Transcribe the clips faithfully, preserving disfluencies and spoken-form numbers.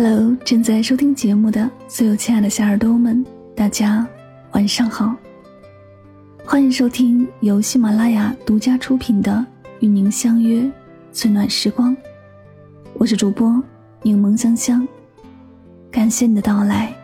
Hello， 正在收听节目的所有亲爱的小耳朵们，大家晚上好，欢迎收听由喜马拉雅独家出品的与您相约最暖时光，我是主播柠檬香香，感谢你的到来。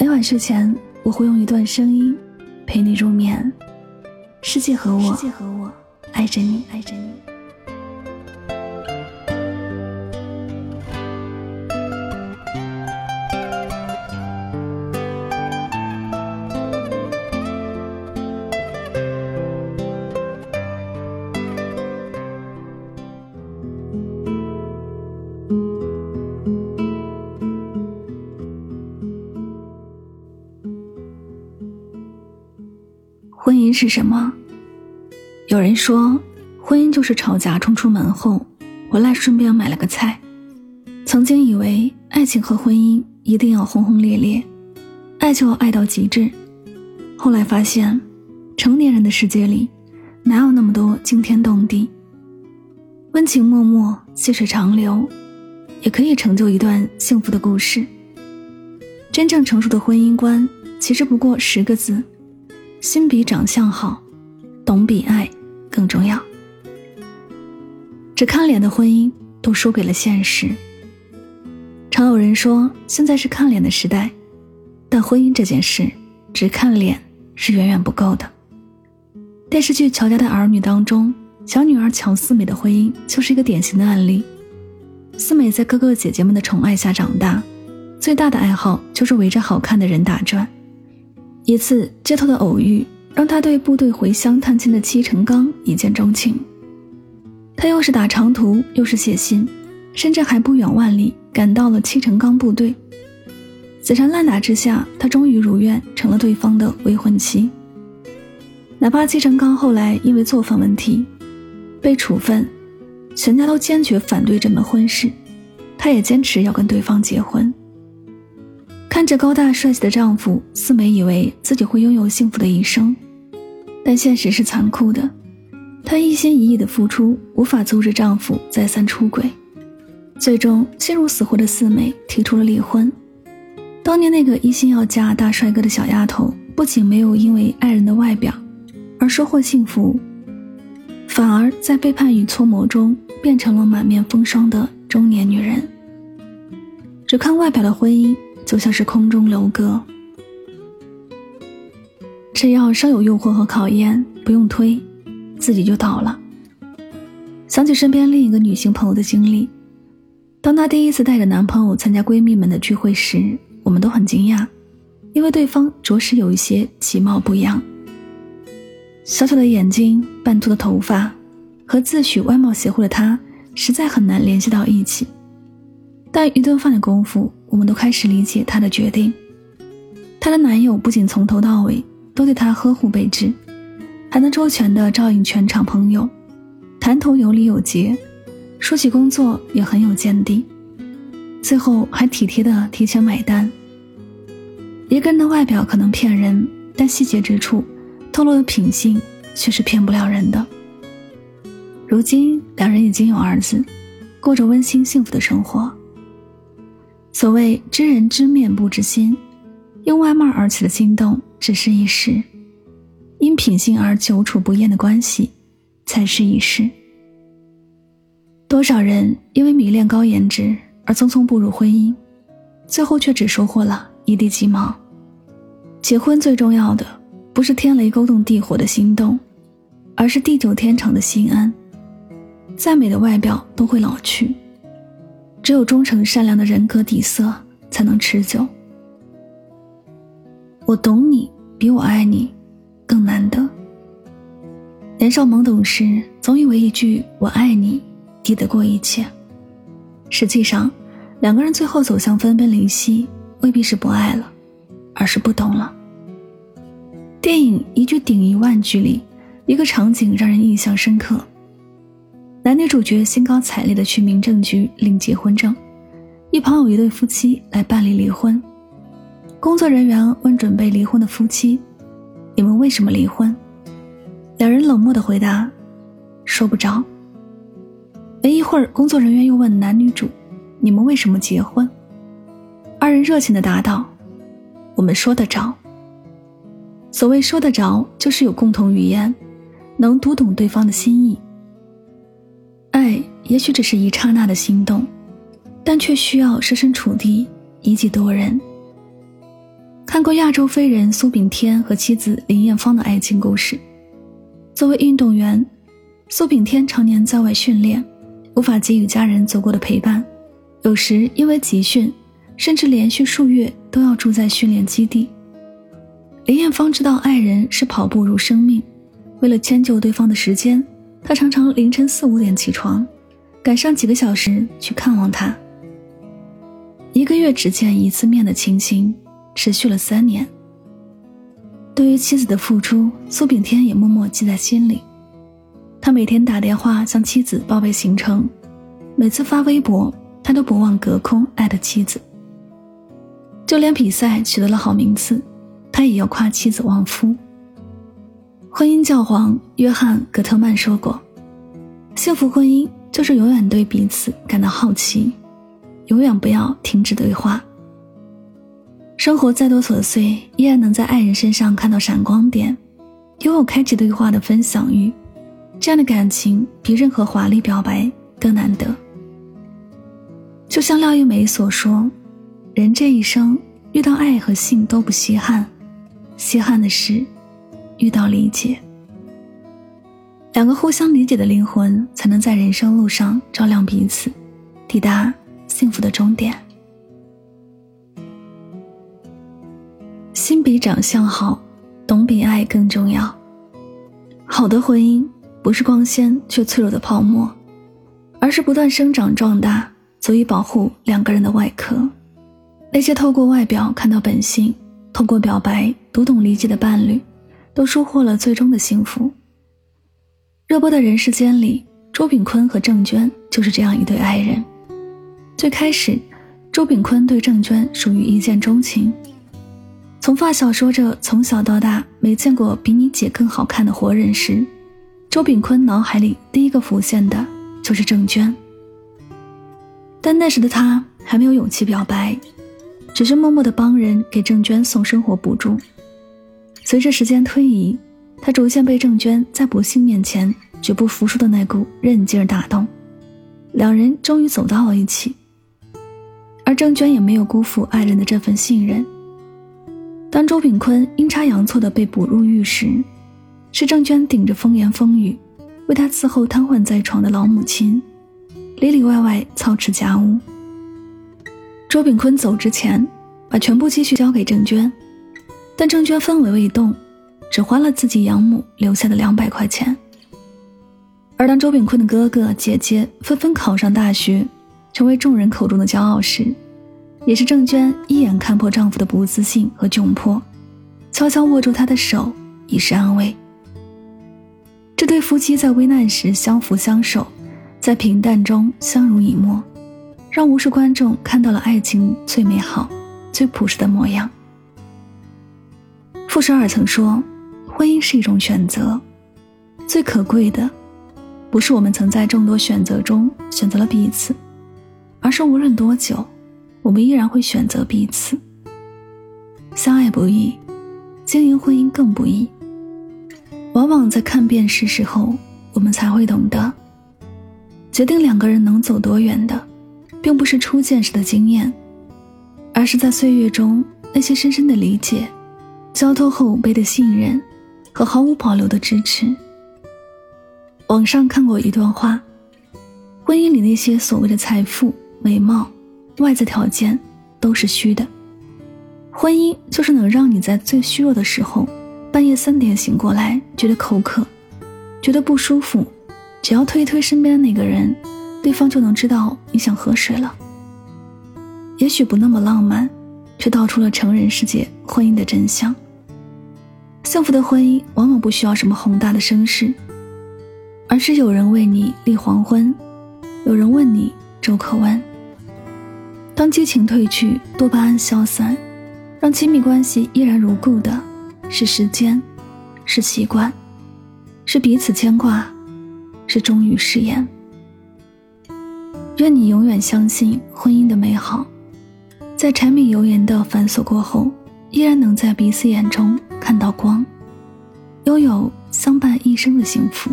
每晚睡前我会用一段声音陪你入眠，世界和我，世界和我爱着你，爱着你。婚姻是什么？有人说，婚姻就是吵架冲出门后，回来顺便买了个菜。曾经以为爱情和婚姻一定要轰轰烈烈，爱就要爱到极致。后来发现，成年人的世界里，哪有那么多惊天动地？温情脉脉，细水长流，也可以成就一段幸福的故事。真正成熟的婚姻观，其实不过十个字。心比长相好，懂比爱更重要。只看脸的婚姻都输给了现实。常有人说现在是看脸的时代，但婚姻这件事只看脸是远远不够的。电视剧《乔家的儿女》当中，小女儿乔四美的婚姻就是一个典型的案例。四美在哥哥姐姐们的宠爱下长大，最大的爱好就是围着好看的人打转。一次街头的偶遇，让他对部队回乡探亲的戚成刚一见钟情。他又是打长途，又是写信，甚至还不远万里赶到了戚成刚部队。死缠烂打之下，他终于如愿成了对方的未婚妻。哪怕戚成刚后来因为作坊问题被处分，全家都坚决反对这门婚事，他也坚持要跟对方结婚。看着高大帅气的丈夫，四美以为自己会拥有幸福的一生，但现实是残酷的，她一心一意的付出无法阻止丈夫再三出轨，最终心如死灰的四美提出了离婚。当年那个一心要嫁大帅哥的小丫头，不仅没有因为爱人的外表而收获幸福，反而在背叛与搓磨中变成了满面风霜的中年女人。只看外表的婚姻就像是空中楼阁，只要稍有诱惑和考验，不用推，自己就倒了。想起身边另一个女性朋友的经历，当她第一次带着男朋友参加闺蜜们的聚会时，我们都很惊讶，因为对方着实有一些其貌不扬。小小的眼睛，半秃的头发，和自诩外貌协会的她，实在很难联系到一起。但一顿饭的功夫，我们都开始理解她的决定。她的男友不仅从头到尾都对她呵护备至，还能周全地照应全场朋友，谈头有礼有节，说起工作也很有见地，最后还体贴地提前买单。一个人的外表可能骗人，但细节之处透露的品性却是骗不了人的。如今两人已经有儿子，过着温馨幸福的生活。所谓知人知面不知心，因外貌而起的心动只是一时，因品性而久处不厌的关系才是一世。多少人因为迷恋高颜值而匆匆步入婚姻，最后却只收获了一地鸡毛。结婚最重要的不是天雷勾动地火的心动，而是地久天长的心安。再美的外表都会老去，只有忠诚善良的人格底色才能持久。我懂你比我爱你更难得。年少懵懂时，总以为一句我爱你抵得过一切，实际上两个人最后走向分崩离析，未必是不爱了，而是不懂了。电影《一句顶一万句》里，一个场景让人印象深刻。男女主角兴高采烈地去民政局领结婚证，一旁有一对夫妻来办理离婚。工作人员问准备离婚的夫妻，你们为什么离婚？两人冷漠地回答，说不着。没一会儿，工作人员又问男女主你们为什么结婚？”二人热情地答道：“我们说得着。”所谓说得着，就是有共同语言，能读懂对方的心意。爱也许只是一刹那的心动，但却需要设身处地，以己度人。看过亚洲飞人苏炳添和妻子林艳芳的爱情故事。作为运动员，苏炳添常年在外训练，无法给予家人足够的陪伴，有时因为集训，甚至连续数月都要住在训练基地。林艳芳知道爱人是跑步如生命，为了迁就对方的时间，她常常凌晨四五点起床，赶上几个小时去看望他。一个月只见一次面的情形持续了三年。对于妻子的付出，苏炳添也默默记在心里。他每天打电话向妻子报备行程，每次发微博，他都不忘隔空爱的妻子。就连比赛取得了好名次，他也要夸妻子旺夫。婚姻教皇约翰·格特曼说过，幸福婚姻就是永远对彼此感到好奇，永远不要停止对话。生活再多琐碎，依然能在爱人身上看到闪光点，拥有开启对话的分享欲，这样的感情比任何华丽表白更难得。就像廖一梅所说，人这一生遇到爱和性都不稀罕，稀罕的是遇到理解。两个互相理解的灵魂，才能在人生路上照亮彼此，抵达幸福的终点。心比长相好，懂比爱更重要。好的婚姻不是光鲜却脆弱的泡沫，而是不断生长壮大，足以保护两个人的外壳。那些透过外表看到本性，透过表白读懂理解的伴侣，都收获了最终的幸福。热播的《人世间》里，周秉昆和郑娟就是这样一对爱人。最开始，周秉昆对郑娟属于一见钟情。从发小说着从小到大没见过比你姐更好看的活人时，周秉昆脑海里第一个浮现的就是郑娟。但那时的他还没有勇气表白，只是默默地帮人给郑娟送生活补助。随着时间推移，他逐渐被郑娟在不幸面前绝不服输的那股韧劲儿打动，两人终于走到了一起。而郑娟也没有辜负爱人的这份信任。当周秉昆阴差阳错地被捕入狱时，是郑娟顶着风言风语，为他伺候瘫痪在床的老母亲，里里外外操持家务。周秉昆走之前，把全部积蓄交给郑娟，但郑娟分文未动，只还了自己养母留下的两百块钱。而当周秉昆的哥哥姐姐纷纷考上大学，成为众人口中的骄傲时，也是郑娟一眼看破丈夫的不自信和窘迫，悄悄握住他的手以示安慰。这对夫妻在危难时相扶相守，在平淡中相濡以沫，让无数观众看到了爱情最美好最朴实的模样。傅首尔曾说，婚姻是一种选择，最可贵的不是我们曾在众多选择中选择了彼此，而是无论多久，我们依然会选择彼此。相爱不易，经营婚姻更不易。往往在看遍世事后，我们才会懂得，决定两个人能走多远的，并不是初见时的经验，而是在岁月中那些深深的理解、交托后辈的信任和毫无保留的支持。网上看过一段话，婚姻里那些所谓的财富、美貌、外在条件都是虚的，婚姻就是能让你在最虚弱的时候，半夜三点醒过来，觉得口渴，觉得不舒服，只要推一推身边的那个人，对方就能知道你想喝水了。也许不那么浪漫，却道出了成人世界婚姻的真相。幸福的婚姻往往不需要什么宏大的声势，而是有人为你立黄昏，有人问你粥可温。当激情褪去，多巴胺消散，让亲密关系依然如故的是时间，是习惯，是彼此牵挂，是忠于誓言。愿你永远相信婚姻的美好，在柴米油盐的繁琐过后，依然能在彼此眼中看到光，拥有相伴一生的幸福。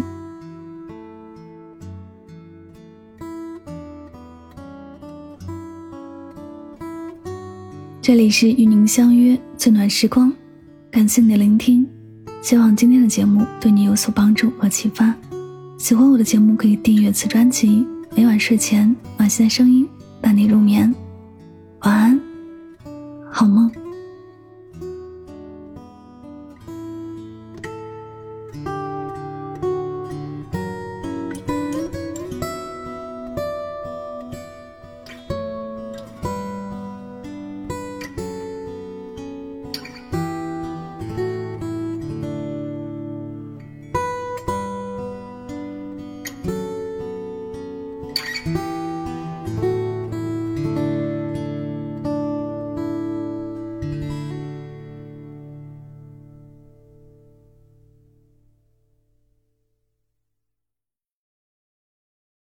这里是与您相约最暖时光，感谢你的聆听，希望今天的节目对你有所帮助和启发。喜欢我的节目可以订阅此专辑，每晚睡前暖心的声音伴你入眠，晚安，好梦。